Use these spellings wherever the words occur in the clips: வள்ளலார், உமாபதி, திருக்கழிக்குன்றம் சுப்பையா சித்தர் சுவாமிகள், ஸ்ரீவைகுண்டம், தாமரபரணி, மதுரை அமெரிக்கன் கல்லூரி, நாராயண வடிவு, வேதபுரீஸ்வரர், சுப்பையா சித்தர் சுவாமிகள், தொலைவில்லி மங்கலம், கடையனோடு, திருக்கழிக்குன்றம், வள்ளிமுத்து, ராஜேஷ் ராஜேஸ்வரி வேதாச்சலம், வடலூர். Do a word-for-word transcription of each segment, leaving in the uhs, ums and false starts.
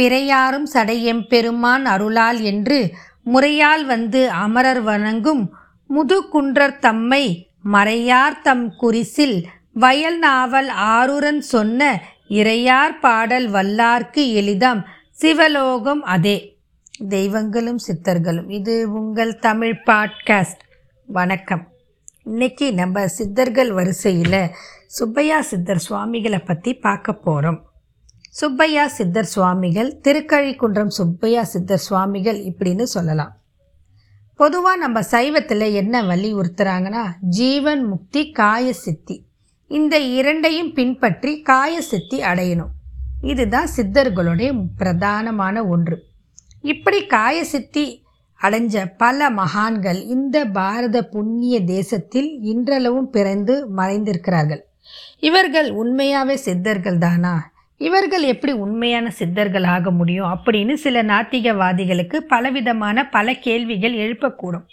பிறையாரும் சடையம் பெருமான் அருளால் என்று முறையால் வந்து அமரர் வணங்கும் முதுகுன்றர் தம்மை மறையார் தம் குறிசில் வயல் நாவல் ஆருரன் சொன்ன இறையார் பாடல் வல்லார்க்கு எளிதாம் சிவலோகம் அதே. தெய்வங்களும் சித்தர்களும் இது உங்கள் தமிழ் பாட்காஸ்ட். வணக்கம். இன்னைக்கு நம்ம சித்தர்கள் வரிசையில் சுப்பையா சித்தர் சுவாமிகளை பற்றி பார்க்க போகிறோம். சுப்பையா சித்தர் சுவாமிகள், திருக்கழிக்குன்றம் சுப்பையா சித்தர் சுவாமிகள் இப்படின்னு சொல்லலாம். பொதுவாக நம்ம சைவத்தில் என்ன வலியுறுத்துகிறாங்கன்னா, ஜீவன் முக்தி, காய சித்தி, இந்த இரண்டையும் பின்பற்றி காய சித்தி அடையணும். இதுதான் சித்தர்களுடைய பிரதானமான ஒன்று. இப்படி காய சித்தி அடைஞ்ச பல மகான்கள் இந்த பாரத புண்ணிய தேசத்தில் இன்றளவும் பிறந்து மறைந்திருக்கிறார்கள். இவர்கள் உண்மையாகவே சித்தர்கள் தானா? இவர்கள் எப்படி உண்மையான சித்தர்கள் ஆக முடியும் அப்படின்னு சில நாத்திகவாதிகளுக்கு பலவிதமான பல கேள்விகள் எழுப்பக்கூடும்.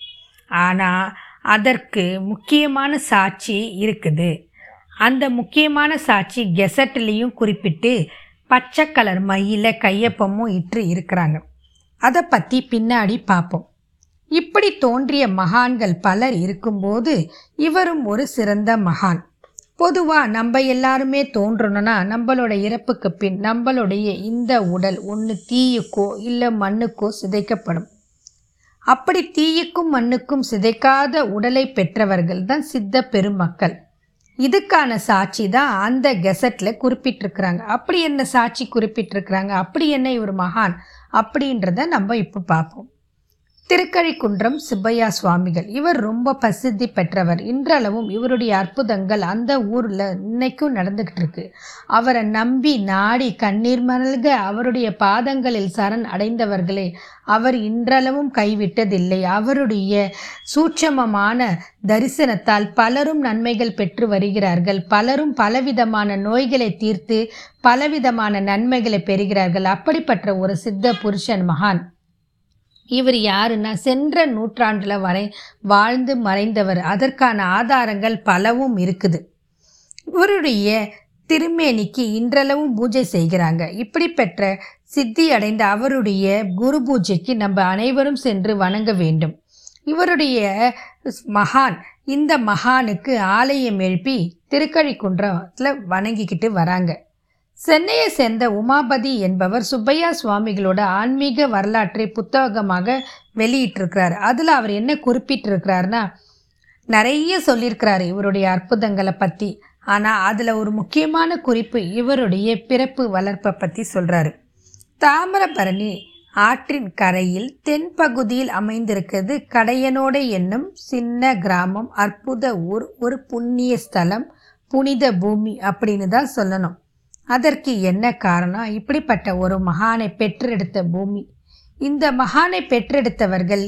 ஆனால் அதற்கு முக்கியமான சாட்சி இருக்குது. அந்த முக்கியமான சாட்சி கெசட்லேயும் குறிப்பிட்டு பச்சை கலர் மயில கையொப்பமும் இட்டு இருக்கிறாங்க. அதை பற்றி பின்னாடி பார்ப்போம். இப்படி தோன்றிய மகான்கள் பலர் இருக்கும்போது இவரும் ஒரு சிறந்த மகான். பொதுவாக நம்ம எல்லாருமே தோன்றணும்னா நம்மளோட இறப்புக்கு பின் நம்மளுடைய இந்த உடல் ஒன்று தீயுக்கோ இல்லை மண்ணுக்கோ சிதைக்கப்படும். அப்படி தீயுக்கும் மண்ணுக்கும் சிதைக்காத உடலை பெற்றவர்கள் தான் சித்த பெருமக்கள். இதுக்கான சாட்சி தான் அந்த கெசட்டில் குறிப்பிட்டிருக்கிறாங்க. அப்படி என்ன சாட்சி குறிப்பிட்டிருக்கிறாங்க, அப்படி என்ன இவர் மகான் அப்படின்றத நம்ம இப்போ பார்ப்போம். திருக்கழிக்குன்றம் சுப்பையா சுவாமிகள், இவர் ரொம்ப பிரசித்தி பெற்றவர். இன்றளவும் இவருடைய அற்புதங்கள் அந்த ஊரில் இன்னைக்கும் நடந்துக்கிட்டு இருக்கு. அவரை நம்பி நாடி கண்ணீர் மல்க அவருடைய பாதங்களில் சரண் அடைந்தவர்களே அவர் இன்றளவும் கைவிட்டதில்லை. அவருடைய சூட்சமமான தரிசனத்தால் பலரும் நன்மைகள் பெற்று வருகிறார்கள். பலரும் பலவிதமான நோய்களை தீர்த்து பலவிதமான நன்மைகளை பெறுகிறார்கள். அப்படிப்பட்ட ஒரு சித்த புருஷன் மகான் இவர். யாருன்னா சென்ற நூற்றாண்டில் வரை வாழ்ந்து மறைந்தவர். அதற்கான ஆதாரங்கள் பலவும் இருக்குது. இவருடைய திருமேனிக்கு இன்றளவும் பூஜை செய்கிறாங்க. இப்படி பெற்ற சித்தி அடைந்த அவருடைய குரு பூஜைக்கு நம்ம அனைவரும் சென்று வணங்க வேண்டும். இவருடைய மகான் இந்த மகானுக்கு ஆலயம் எழுப்பி திருக்கழிக்குன்றத்தில் வணங்கிக்கிட்டு வராங்க. சென்னையை சேர்ந்த உமாபதி என்பவர் சுப்பையா சுவாமிகளோட ஆன்மீக வரலாற்றை புத்தகமாக வெளியிட்டிருக்கிறார். அதில் அவர் என்ன குறிப்பிட்டிருக்கிறார்னா, நிறைய சொல்லியிருக்கிறார் இவருடைய அற்புதங்களை பற்றி. ஆனால் அதில் ஒரு முக்கியமான குறிப்பு இவருடைய பிறப்பு வளர்ப்பை பற்றி சொல்கிறாரு. தாமரபரணி ஆற்றின் கரையில் தென்பகுதியில் அமைந்திருக்கிறது கடையனோடு என்னும் சின்ன கிராமம். அற்புத ஊர், ஒரு புண்ணிய ஸ்தலம், புனித பூமி அப்படின்னு தான் சொல்லணும். அதற்கு என்ன காரணம்? இப்படிப்பட்ட ஒரு மகானை பெற்றெடுத்த பூமி. இந்த மகானை பெற்றெடுத்தவர்கள்,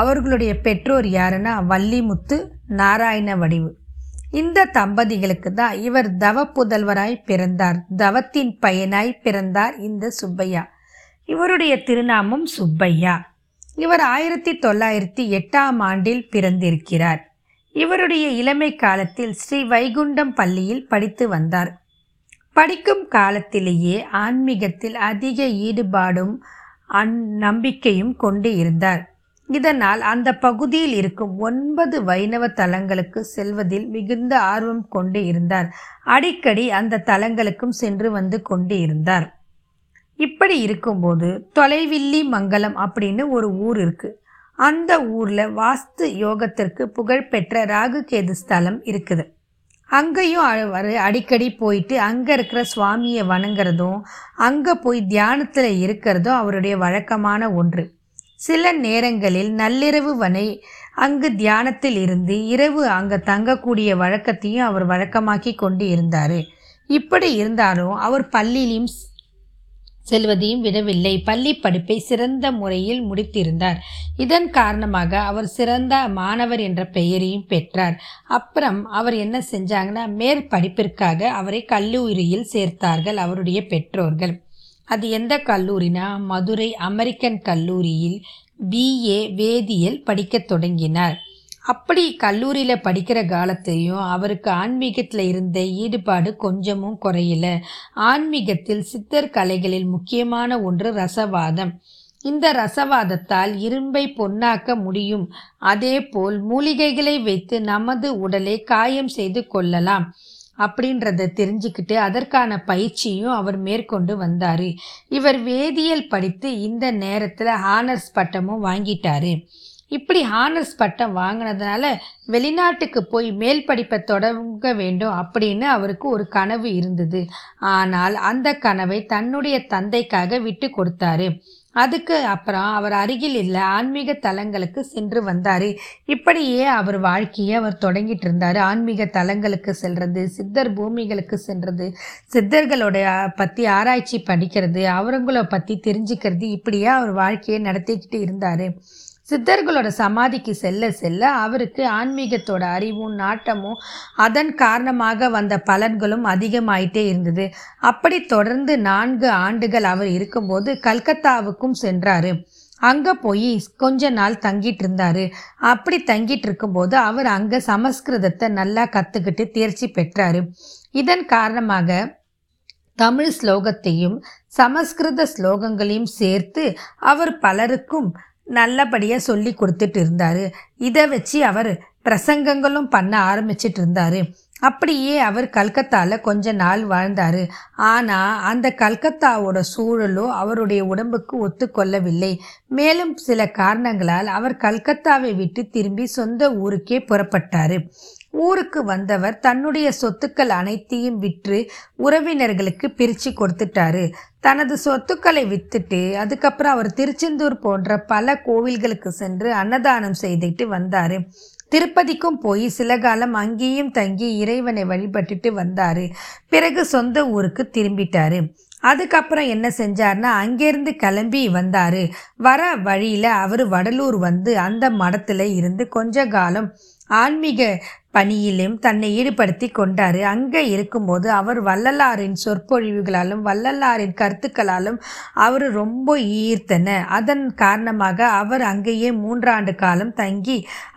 அவர்களுடைய பெற்றோர் யாருன்னா வள்ளிமுத்து, நாராயண வடிவு. இந்த தம்பதிகளுக்கு தான் இவர் தவ புதல்வராய் பிறந்தார். தவத்தின் பையனாய் பிறந்தார் இந்த சுப்பையா. இவருடைய திருநாமம் சுப்பையா. இவர் ஆயிரத்தி தொள்ளாயிரத்தி எட்டாம் ஆண்டில் பிறந்திருக்கிறார். இவருடைய இளமை காலத்தில் ஸ்ரீவைகுண்டம் பள்ளியில் படித்து வந்தார். படிக்கும் காலத்திலேயே ஆன்மீகத்தில் அதிக ஈடுபாடும் அந் நம்பிக்கையும் கொண்டு இருந்தார். இதனால் அந்த பகுதியில் இருக்கும் ஒன்பது வைணவ தலங்களுக்கு செல்வதில் மிகுந்த ஆர்வம் கொண்டு இருந்தார். அடிக்கடி அந்த தலங்களுக்கும் சென்று வந்து கொண்டு இருந்தார். இப்படி இருக்கும்போது தொலைவில்லி மங்கலம் அப்படின்னு ஒரு ஊர் இருக்குது. அந்த ஊரில் வாஸ்து யோகத்திற்கு புகழ்பெற்ற ராகுகேது ஸ்தலம் இருக்குது. அங்கேயும் அவர் அடிக்கடி போயிட்டு அங்கே இருக்கிற சுவாமியை வணங்குறதும் அங்கே போய் தியானத்தில் இருக்கிறதும் அவருடைய வழக்கமான ஒன்று. சில நேரங்களில் நள்ளிரவு வரை அங்கு தியானத்தில் இருந்து இரவு அங்கே தங்கக்கூடிய வழக்கத்தையும் அவர் வழக்கமாக்கி கொண்டு இருந்தார். இப்படி இருந்தாலும் அவர் பள்ளியிலையும் செல்வதையும் விடவில்லை. பள்ளி படிப்பை சிறந்த முறையில் முடித்திருந்தார். இதன் காரணமாக அவர் சிறந்த மாணவர் என்ற பெயரையும் பெற்றார். அப்புறம் அவர் என்ன செஞ்சாங்கன்னா, மேற்படிப்பிற்காக அவரை கல்லூரியில் சேர்த்தார்கள் அவருடைய பெற்றோர்கள். அது எந்த கல்லூரினா, மதுரை அமெரிக்கன் கல்லூரியில் பிஏ வேதியியல் படிக்க தொடங்கினார். அப்படி கல்லூரியில் படிக்கிற காலத்தையும் அவருக்கு ஆன்மீகத்தில் இருந்த ஈடுபாடு கொஞ்சமும் குறையல. ஆன்மீகத்தில் சித்தர் கலைகளில் முக்கியமான ஒன்று ரசவாதம். இந்த ரசவாதத்தால் இரும்பை பொன்னாக்க முடியும், அதேபோல் மூலிகைகளை வைத்து நமது உடலை காயம் செய்து கொள்ளலாம் அப்படின்றத தெரிஞ்சுக்கிட்டு அதற்கான பயிற்சியும் அவர் மேற்கொண்டு வந்தார். இவர் வேதியியல் படித்து இந்த நேரத்தில் ஹானர்ஸ் பட்டமும் வாங்கிட்டார். இப்படி ஹானர்ஸ் பட்டம் வாங்கினதுனால வெளிநாட்டுக்கு போய் மேல் படிப்பை தொடங்க வேண்டும் அப்படின்னு அவருக்கு ஒரு கனவு இருந்தது. ஆனால் அந்த கனவை தன்னுடைய தந்தைக்காக விட்டு கொடுத்தாரு. அதுக்கு அப்புறம் அவர் அருகில் இல்லை ஆன்மீக தலங்களுக்கு சென்று வந்தார். இப்படியே அவர் வாழ்க்கையை அவர் தொடங்கிட்டு இருந்தார். ஆன்மீக தலங்களுக்கு செல்வது, சித்தர் பூமிகளுக்கு சென்றது, சித்தர்களோட பற்றி ஆராய்ச்சி படிக்கிறது, அவங்கள பற்றி தெரிஞ்சுக்கிறது, இப்படியே அவர் வாழ்க்கையை நடத்திக்கிட்டு இருந்தார். சித்தர்களோட சமாதிக்கு செல்ல செல்ல அவருக்கு ஆன்மீகத்தோட அறிவும் நாட்டமும் அதன் காரணமாக வந்த பலன்களும் அதிகமாயிட்டே இருந்தது. அப்படி தொடர்ந்து நான்கு ஆண்டுகள் அவர் இருக்கும்போது கல்கத்தாவுக்கும் சென்றார். அங்கே போய் கொஞ்ச நாள் தங்கிட்டு இருந்தார். அப்படி தங்கிட்டு இருக்கும்போது அவர் அங்கே சமஸ்கிருதத்தை நல்லா கற்றுக்கிட்டு தேர்ச்சி பெற்றார். இதன் காரணமாக தமிழ் ஸ்லோகத்தையும் சமஸ்கிருத ஸ்லோகங்களையும் சேர்த்து அவர் பலருக்கும் நல்லபடியாக சொல்லி கொடுத்துட்டு இருந்தார். இதை வச்சு அவர் பிரசங்கங்களும் பண்ண ஆரம்பிச்சிட்டு இருந்தார். அப்படியே அவர் கல்கத்தாவில் கொஞ்ச நாள் வாழ்ந்தார். ஆனால் அந்த கல்கத்தாவோட சூழலும் அவருடைய உடம்புக்கு ஒத்துக்கொள்ளவில்லை. மேலும் சில காரணங்களால் அவர் கல்கத்தாவை விட்டு திரும்பி சொந்த ஊருக்கே புறப்பட்டார். ஊருக்கு வந்தவர் தன்னுடைய சொத்துக்கள் அனைத்தையும் விற்று உறவினர்களுக்கு பிரித்து கொடுத்துட்டாரு. தனது சொத்துக்களை விற்றுட்டு அதுக்கப்புறம் அவர் திருச்செந்தூர் போன்ற பல கோவில்களுக்கு சென்று அன்னதானம் செய்துட்டு வந்தார். திருப்பதிக்கும் போய் சில காலம் அங்கேயும் தங்கி இறைவனை வழிபட்டுட்டு வந்தார். பிறகு சொந்த ஊருக்கு திரும்பிட்டார். அதுக்கப்புறம் என்ன செஞ்சார்னா அங்கேருந்து கிளம்பி வந்தார். வர வழியில் அவர் வடலூர் வந்து அந்த மடத்தில் இருந்து கொஞ்ச காலம் ஆன்மீக பணியிலும் தன்னை ஈடுபடுத்தி கொண்டார். அங்கே இருக்கும்போது அவர் வள்ளலாரின் சொற்பொழிவுகளாலும் வள்ளலாரின் கருத்துக்களாலும் அவர் ரொம்ப ஈர்த்தன. அதன் காரணமாக அவர் அங்கேயே மூன்றாண்டு காலம் தங்கி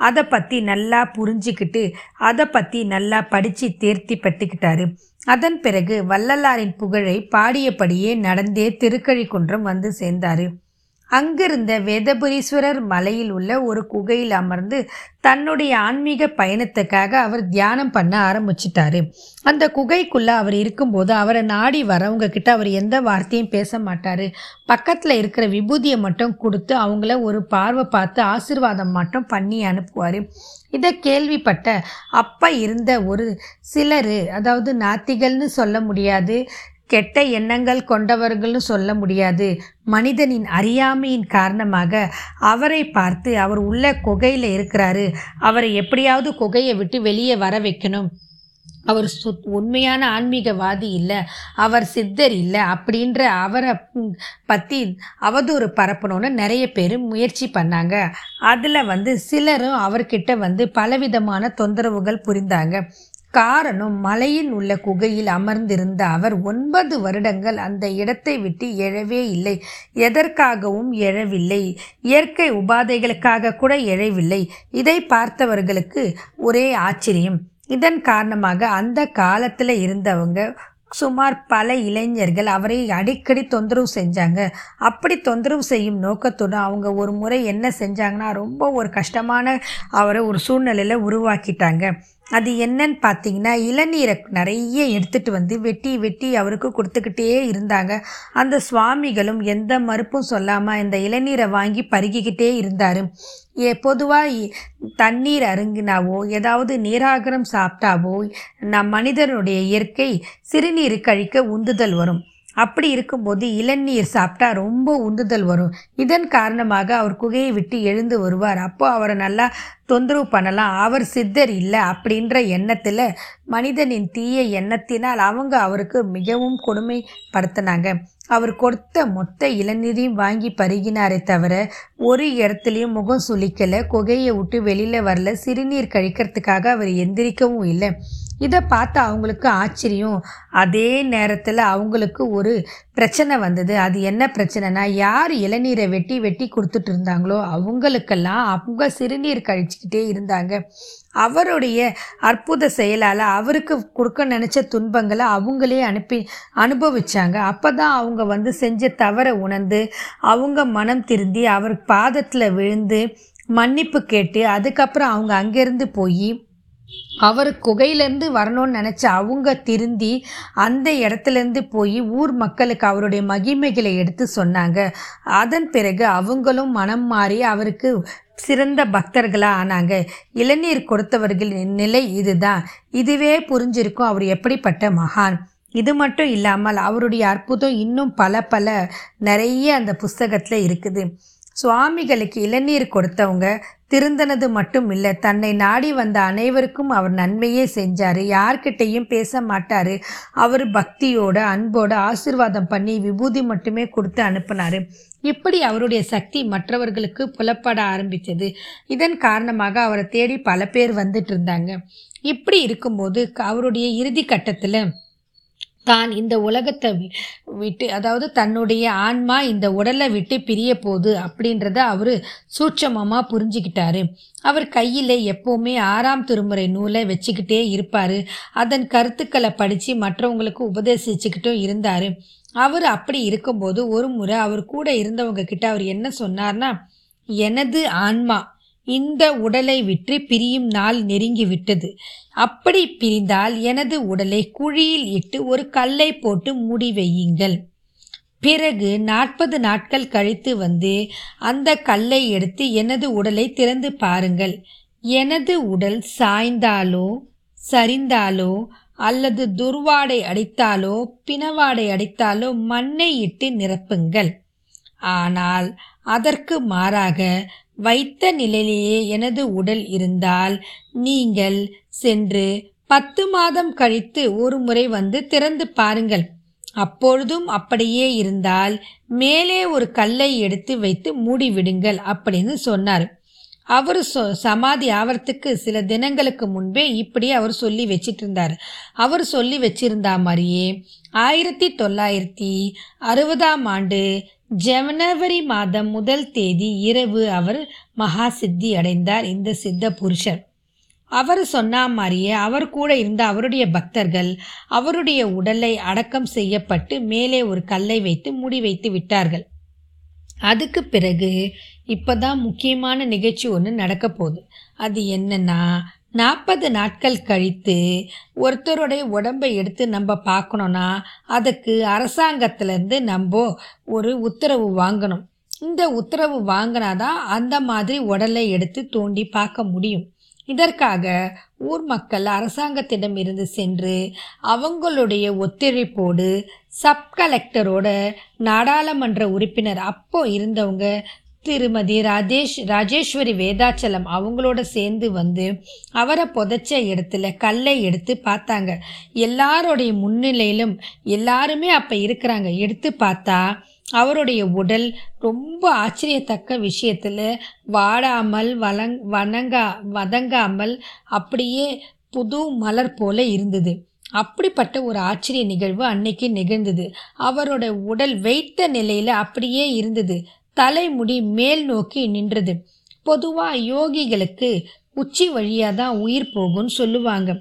அதை பற்றி நல்லா புரிஞ்சிக்கிட்டு அதை பற்றி நல்லா படித்து தேர்த்தி பெற்றுக்கிட்டார். அதன் பிறகு வள்ளலாரின் புகழை பாடியபடியே நடந்தே திருக்கழிக்குன்றம் வந்து சேர்ந்தார். அங்கிருந்த வேதபுரீஸ்வரர் மலையில் உள்ள ஒரு குகையில் அமர்ந்து தன்னுடைய ஆன்மீக பயணத்துக்காக அவர் தியானம் பண்ண ஆரம்பிச்சிட்டாரு. அந்த குகைக்குள்ளே அவர் இருக்கும்போது அவரை நாடி வரவங்க கிட்ட அவர் எந்த வார்த்தையும் பேச மாட்டார். பக்கத்தில் இருக்கிற விபூதியை மட்டும் கொடுத்து அவங்கள ஒரு பார்வை பார்த்து ஆசீர்வாதம் மட்டும் பண்ணி அனுப்புவார். இதை கேள்விப்பட்ட அப்போ இருந்த ஒரு சிலர், அதாவது நாத்திகள்னு சொல்ல முடியாது, கெட்ட எண்ணங்கள் கொண்டவர்கள்னு சொல்ல முடியாது, மனிதனின் அறியாமையின் காரணமாக அவரை பார்த்து அவர் உள்ள குகையில் இருக்கிறாரு, அவரை எப்படியாவது குகையை விட்டு வெளியே வர வைக்கணும், அவர் சு உண்மையான ஆன்மீகவாதி இல்லை, அவர் சித்தர் இல்லை அப்படின்ற அவரை பற்றி அவதூறு பரப்பணும்னு நிறைய பேர் முயற்சி பண்ணாங்க. அதில் வந்து சிலரும் அவர்கிட்ட வந்து பலவிதமான தொந்தரவுகள் புரிந்தாங்க. காரணம், மலையின் உள்ள குகையில் அமர்ந்திருந்த அவர் ஒன்பது வருடங்கள் அந்த இடத்தை விட்டு எழவே இல்லை. எதற்காகவும் எழவில்லை, இயற்கை உபாதைகளுக்காக கூட எழவில்லை. இதை பார்த்தவர்களுக்கு ஒரே ஆச்சரியம். இதன் காரணமாக அந்த காலத்தில் இருந்தவங்க சுமார் பல இளைஞர்கள் அவரை அடிக்கடி தொந்தரவு செஞ்சாங்க. அப்படி தொந்தரவு செய்யும் நோக்கத்தோடு அவங்க ஒரு முறை என்ன செஞ்சாங்கன்னா ரொம்ப ஒரு கஷ்டமான அவரை ஒரு சூழ்நிலையில் உருவாக்கிட்டாங்க. அது என்னன்னு பார்த்தீங்கன்னா, இளநீரை நிறைய எடுத்துகிட்டு வந்து வெட்டி வெட்டி அவருக்கு கொடுத்துக்கிட்டே இருந்தாங்க. அந்த சுவாமிகளும் எந்த மறுப்பும் சொல்லாமல் இந்த இளநீரை வாங்கி பருகிக்கிட்டே இருந்தார். ஏ பொதுவாக தண்ணீர் அருங்கினாவோ ஏதாவது நீராகரம் சாப்பிட்டாவோ நம் மனிதனுடைய இயற்கை சிறுநீர் கழிக்க உந்துதல் வரும். அப்படி இருக்கும்போது இளநீர் சாப்பிட்டா ரொம்ப உந்துதல் வரும். இதன் காரணமாக அவர் குகையை விட்டு எழுந்து வருவார். அப்போது அவரை நல்லா தொந்தரவு பண்ணலாம், அவர் சித்தர் இல்லை அப்படின்ற எண்ணத்தில் மனிதனின் தீய எண்ணத்தினால் அவங்க அவருக்கு மிகவும் கொடுமைப்படுத்தினாங்க. அவர் கொடுத்த மொத்த இளநீரையும் வாங்கி பருகினாரே தவிர ஒரு இடத்துலையும் முகம் சுளிக்கலை, குகையை விட்டு வெளியில் வரல, சிறுநீர் கழிக்கிறதுக்காக அவர் எந்திரிக்கவும் இல்லை. இதை பார்த்து அவங்களுக்கு ஆச்சரியம். அதே நேரத்தில் அவங்களுக்கு ஒரு பிரச்சனை வந்தது. அது என்ன பிரச்சனைனா, யார் இளநீரை வெட்டி வெட்டி கொடுத்துட்டு இருந்தாங்களோ அவங்களுக்கெல்லாம் அவங்க சிறுநீர் கழிச்சிக்கிட்டே இருந்தாங்க. அவருடைய அற்புத செயலால் அவருக்கு கொடுக்க நினச்ச துன்பங்களை அவங்களே அனுப்பி அனுபவித்தாங்க. அப்போ தான் அவங்க வந்து செஞ்ச தவறை உணர்ந்து அவங்க மனம் திருந்தி அவர் பாதத்தில் விழுந்து மன்னிப்பு கேட்டு அதுக்கப்புறம் அவங்க அங்கேருந்து போய் அவர் குகையிலேருந்து வரணும்னு நினச்ச அவங்க திருந்தி அந்த இடத்துலேருந்து போய் ஊர் மக்களுக்கு அவருடைய மகிமைகளை எடுத்து சொன்னாங்க. அதன் பிறகு அவங்களும் மனம் மாறி அவருக்கு சிறந்த பக்தர்களாக ஆனாங்க. இளநீர் கொடுத்தவர்களின் நிலை இதுதான். இதுவே புரிஞ்சிருக்கும் அவர் எப்படிப்பட்ட மகான். இது மட்டும் இல்லாமல் அவருடைய அற்புதம் இன்னும் பல பல நிறைய அந்த புஸ்தகத்தில் இருக்குது. சுவாமிகளுக்கு இளநீர் கொடுத்தவங்க திருந்தனது மட்டும் இல்லை, தன்னை நாடி வந்த அனைவருக்கும் அவர் நன்மையே செஞ்சார். யார்கிட்டையும் பேச மாட்டார். அவர் பக்தியோட அன்போட ஆசீர்வாதம் பண்ணி விபூதி மட்டுமே கொடுத்து அனுப்பினார். இப்படி அவருடைய சக்தி மற்றவர்களுக்கு புலப்பட ஆரம்பித்தது. இதன் காரணமாக அவரை தேடி பல பேர் வந்துட்டு இருந்தாங்க. இப்படி இருக்கும்போது அவருடைய இறுதி கட்டத்தில் தான் இந்த உலகத்தை விட்டு, அதாவது தன்னுடைய ஆன்மா இந்த உடலை விட்டு பிரிய போகுது அப்படின்றத அவர் சூட்சமமாக புரிஞ்சுக்கிட்டாரு. அவர் கையில் எப்போவுமே ஆறாம் திருமுறை நூலை வச்சுக்கிட்டே இருப்பார். அதன் கருத்துக்களை படித்து மற்றவங்களுக்கு உபதேசிச்சுக்கிட்டும் இருந்தார். அவர் அப்படி இருக்கும்போது ஒரு முறை அவர் கூட இருந்தவங்க கிட்ட அவர் என்ன சொன்னார்னா, எனது ஆன்மா இந்த உடலை விட்டு பிரியும் நாள் நெருங்கி விட்டது. அப்படி பிரிந்தால் எனது உடலை குழியில் இட்டு ஒரு கல்லை போட்டு மூடி வையுங்கள். பிறகு நாற்பது நாட்கள் கழித்து வந்து அந்த கல்லை எடுத்து எனது உடலை திறந்து பாருங்கள். எனது உடல் சாய்ந்தாலோ சரிந்தாலோ அல்லது துர்வாடை அடித்தாலோ பிணவாடை அடித்தாலோ மண்ணை இட்டு நிரப்புங்கள். ஆனால் அதற்கு மாறாக வைத்த நிலையிலேயே எனது உடல் இருந்தால் நீங்கள் சென்று பத்து மாதம் கழித்து ஒரு முறை வந்து திறந்து பாருங்கள். அப்பொழுதும் அப்படியே இருந்தால் மேலே ஒரு கல்லை எடுத்து வைத்து மூடிவிடுங்கள் அப்படின்னு சொன்னார். அவர் சொ சமாதி ஆவறதுக்கு சில தினங்களுக்கு முன்பே இப்படி அவர் சொல்லி வச்சிட்டு இருந்தார். அவர் சொல்லி வச்சிருந்தா மாதிரியே ஆயிரத்தி தொள்ளாயிரத்தி அறுபதாம் ஆண்டு ஜனவரி மாதம் முதல் தேதி இரவு அவர் மகா சித்தி அடைந்தார். இந்த சித்த புருஷர் அவர் சொன்ன மாதிரியே அவர் கூட இருந்த அவருடைய பக்தர்கள் அவருடைய உடலை அடக்கம் செய்யப்பட்டு மேலே ஒரு கல்லை வைத்து மூடி வைத்து விட்டார்கள். அதுக்கு பிறகு இப்போதான் முக்கியமான நிகழ்ச்சி ஒன்று நடக்க போகுது. அது என்னன்னா, நாற்பது நாட்கள் கழித்து ஒருத்தருடைய உடம்பை எடுத்து நம்ம பார்க்கணுன்னா அதுக்கு அரசாங்கத்திலேருந்து நம்ம ஒரு உத்தரவு வாங்கணும். இந்த உத்தரவு வாங்கினாதான் அந்த மாதிரி உடலை எடுத்து தோண்டி பார்க்க முடியும். இதற்காக ஊர் மக்கள் அரசாங்கத்திடம் இருந்து சென்று அவங்களுடைய ஒத்துழைப்போடு சப் கலெக்டரோட நாடாளுமன்ற உறுப்பினர் அப்போ இருந்தவங்க திருமதி ராஜேஷ் ராஜேஸ்வரி வேதாச்சலம் அவங்களோட சேர்ந்து வந்து அவரை புதைச்ச இடத்துல கல்லை எடுத்து பார்த்தாங்க. எல்லாரோடைய முன்னிலையிலும் எல்லாருமே அப்போ இருக்கிறாங்க. எடுத்து பார்த்தா அவருடைய உடல் ரொம்ப ஆச்சரியத்தக்க விஷயத்தில் வாடாமல் வளங் வணங்கா வதங்காமல் அப்படியே புது மலர் போல இருந்தது. அப்படிப்பட்ட ஒரு ஆச்சரிய நிகழ்வு அன்னைக்கு நிகழ்ந்தது. அவரோட உடல் வைத்த நிலையில் அப்படியே இருந்தது. தலைமுடி மேல் நோக்கி நின்றது. பொதுவாக யோகிகளுக்கு உச்சி வழியாக தான் உயிர் போகும்னு சொல்லுவாங்க.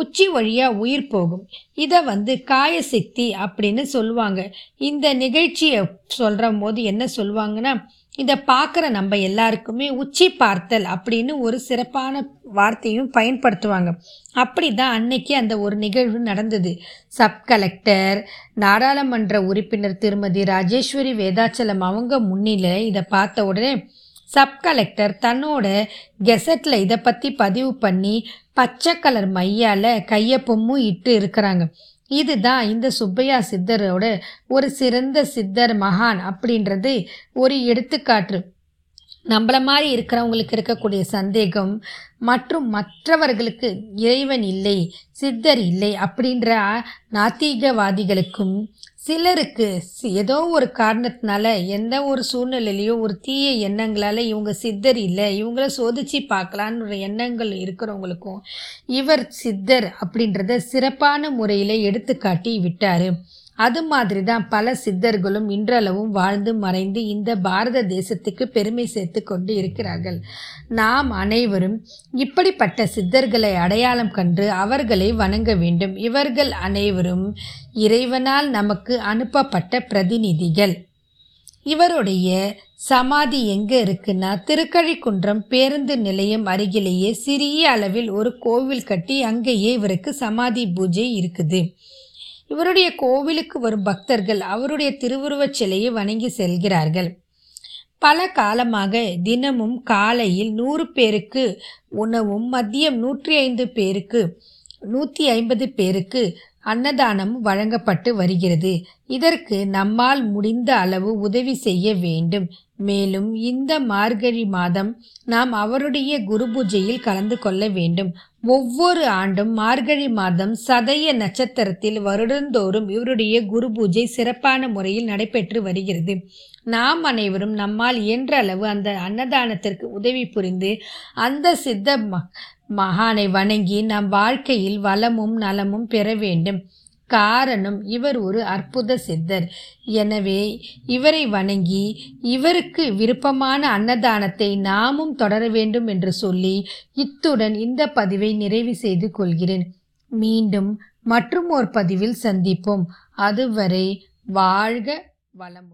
உச்சி வழியாக உயிர் போகும். இதை வந்து காயசக்தி அப்படின்னு சொல்லுவாங்க. இந்த நிகழ்ச்சியை சொல்கிற போது என்ன சொல்லுவாங்கன்னா, இதை பார்க்குற நம்ம எல்லாருக்குமே உச்சி பார்த்தல் அப்படின்னு ஒரு சிறப்பான வார்த்தையும் பயன்படுத்துவாங்க. அப்படி தான் அன்னைக்கு அந்த ஒரு நிகழ்வு நடந்தது. சப் கலெக்டர் நாடாளுமன்ற உறுப்பினர் திருமதி ராஜேஸ்வரி வேதாச்சலம் அவங்க முன்னிலை இதை பார்த்த உடனே சப் கலெக்டர் தன்னோட கெசட்டில் இதை பற்றி பதிவு பண்ணி பச்சை கலர் மையால் கையொப்பமும் இட்டு இருக்கிறாங்க. இதுதான் இந்த சுப்பையா சித்தரோட ஒரு சிறந்த சித்தர் மகான் அப்படின்றது ஒரு எடுத்துக்காட்டு. நம்மளை மாதிரி இருக்கிறவங்களுக்கு இருக்கக்கூடிய சந்தேகம் மற்றும் மற்றவர்களுக்கு இறைவன் இல்லை, சித்தர் இல்லை அப்படின்ற நாத்திகவாதிகளுக்கும் சிலருக்கு ஏதோ ஒரு காரணத்தினால எந்த ஒரு சூழ்நிலையிலையோ ஒரு தீய எண்ணங்களால் இவங்க சித்தர் இல்லை, இவங்கள சோதிச்சு பார்க்கலான்னு எண்ணங்கள் இருக்கிறவங்களுக்கும் இவர் சித்தர் அப்படின்றத சிறப்பான முறையில் எடுத்துக்காட்டி விட்டார். அது மாதிரி தான் பல சித்தர்களும் இன்றளவும் வாழ்ந்து மறைந்து இந்த பாரத தேசத்துக்கு பெருமை சேர்த்து கொண்டு இருக்கிறார்கள். நாம் அனைவரும் இப்படிப்பட்ட சித்தர்களை அடையாளம் கண்டு அவர்களை வணங்க வேண்டும். இவர்கள் அனைவரும் இறைவனால் நமக்கு அனுப்பப்பட்ட பிரதிநிதிகள். இவருடைய சமாதி எங்கே இருக்குன்னா, திருக்கழிக்குன்றம் பேருந்து நிலையம் அருகிலேயே சிறிய அளவில் ஒரு கோவில் கட்டி அங்கேயே இவருக்கு சமாதி பூஜை இருக்குது. இவருடைய கோவிலுக்கு வரும் பக்தர்கள் அவருடைய திருவுருவச் சிலையை வணங்கி செல்கிறார்கள். பல காலமாக தினமும் காலையில் நூறு பேருக்கு உணவும் மதியம் நூற்றி ஐந்து பேருக்கு நூற்றி ஐம்பது பேருக்கு அன்னதானம் வழங்கப்பட்டு வருகிறது. இதற்கு நம்மால் முடிந்த அளவு உதவி செய்ய வேண்டும். மேலும் இந்த மார்கழி மாதம் நாம் அவருடைய குரு பூஜையில் கலந்து கொள்ள வேண்டும். ஒவ்வொரு ஆண்டும் மார்கழி மாதம் சதய நட்சத்திரத்தில் வருடந்தோறும் இவருடைய குரு பூஜை சிறப்பான முறையில் நடைபெற்று வருகிறது. நாம் அனைவரும் நம்மால் இயன்ற அளவு அந்த அன்னதானத்திற்கு உதவி புரிந்து அந்த சித்த மகானை வணங்கி நம் வாழ்க்கையில் வளமும் நலமும் பெற வேண்டும். காரணம், இவர் ஒரு அற்புத சித்தர். எனவே இவரை வணங்கி இவருக்கு விருப்பமான அன்னதானத்தை நாமும் தொடர வேண்டும் என்று சொல்லி இத்துடன் இந்த பதிவை நிறைவு செய்து கொள்கிறேன். மீண்டும் மற்றும் ஒரு பதிவில் சந்திப்போம். அதுவரை வாழ்க வளமுடன்.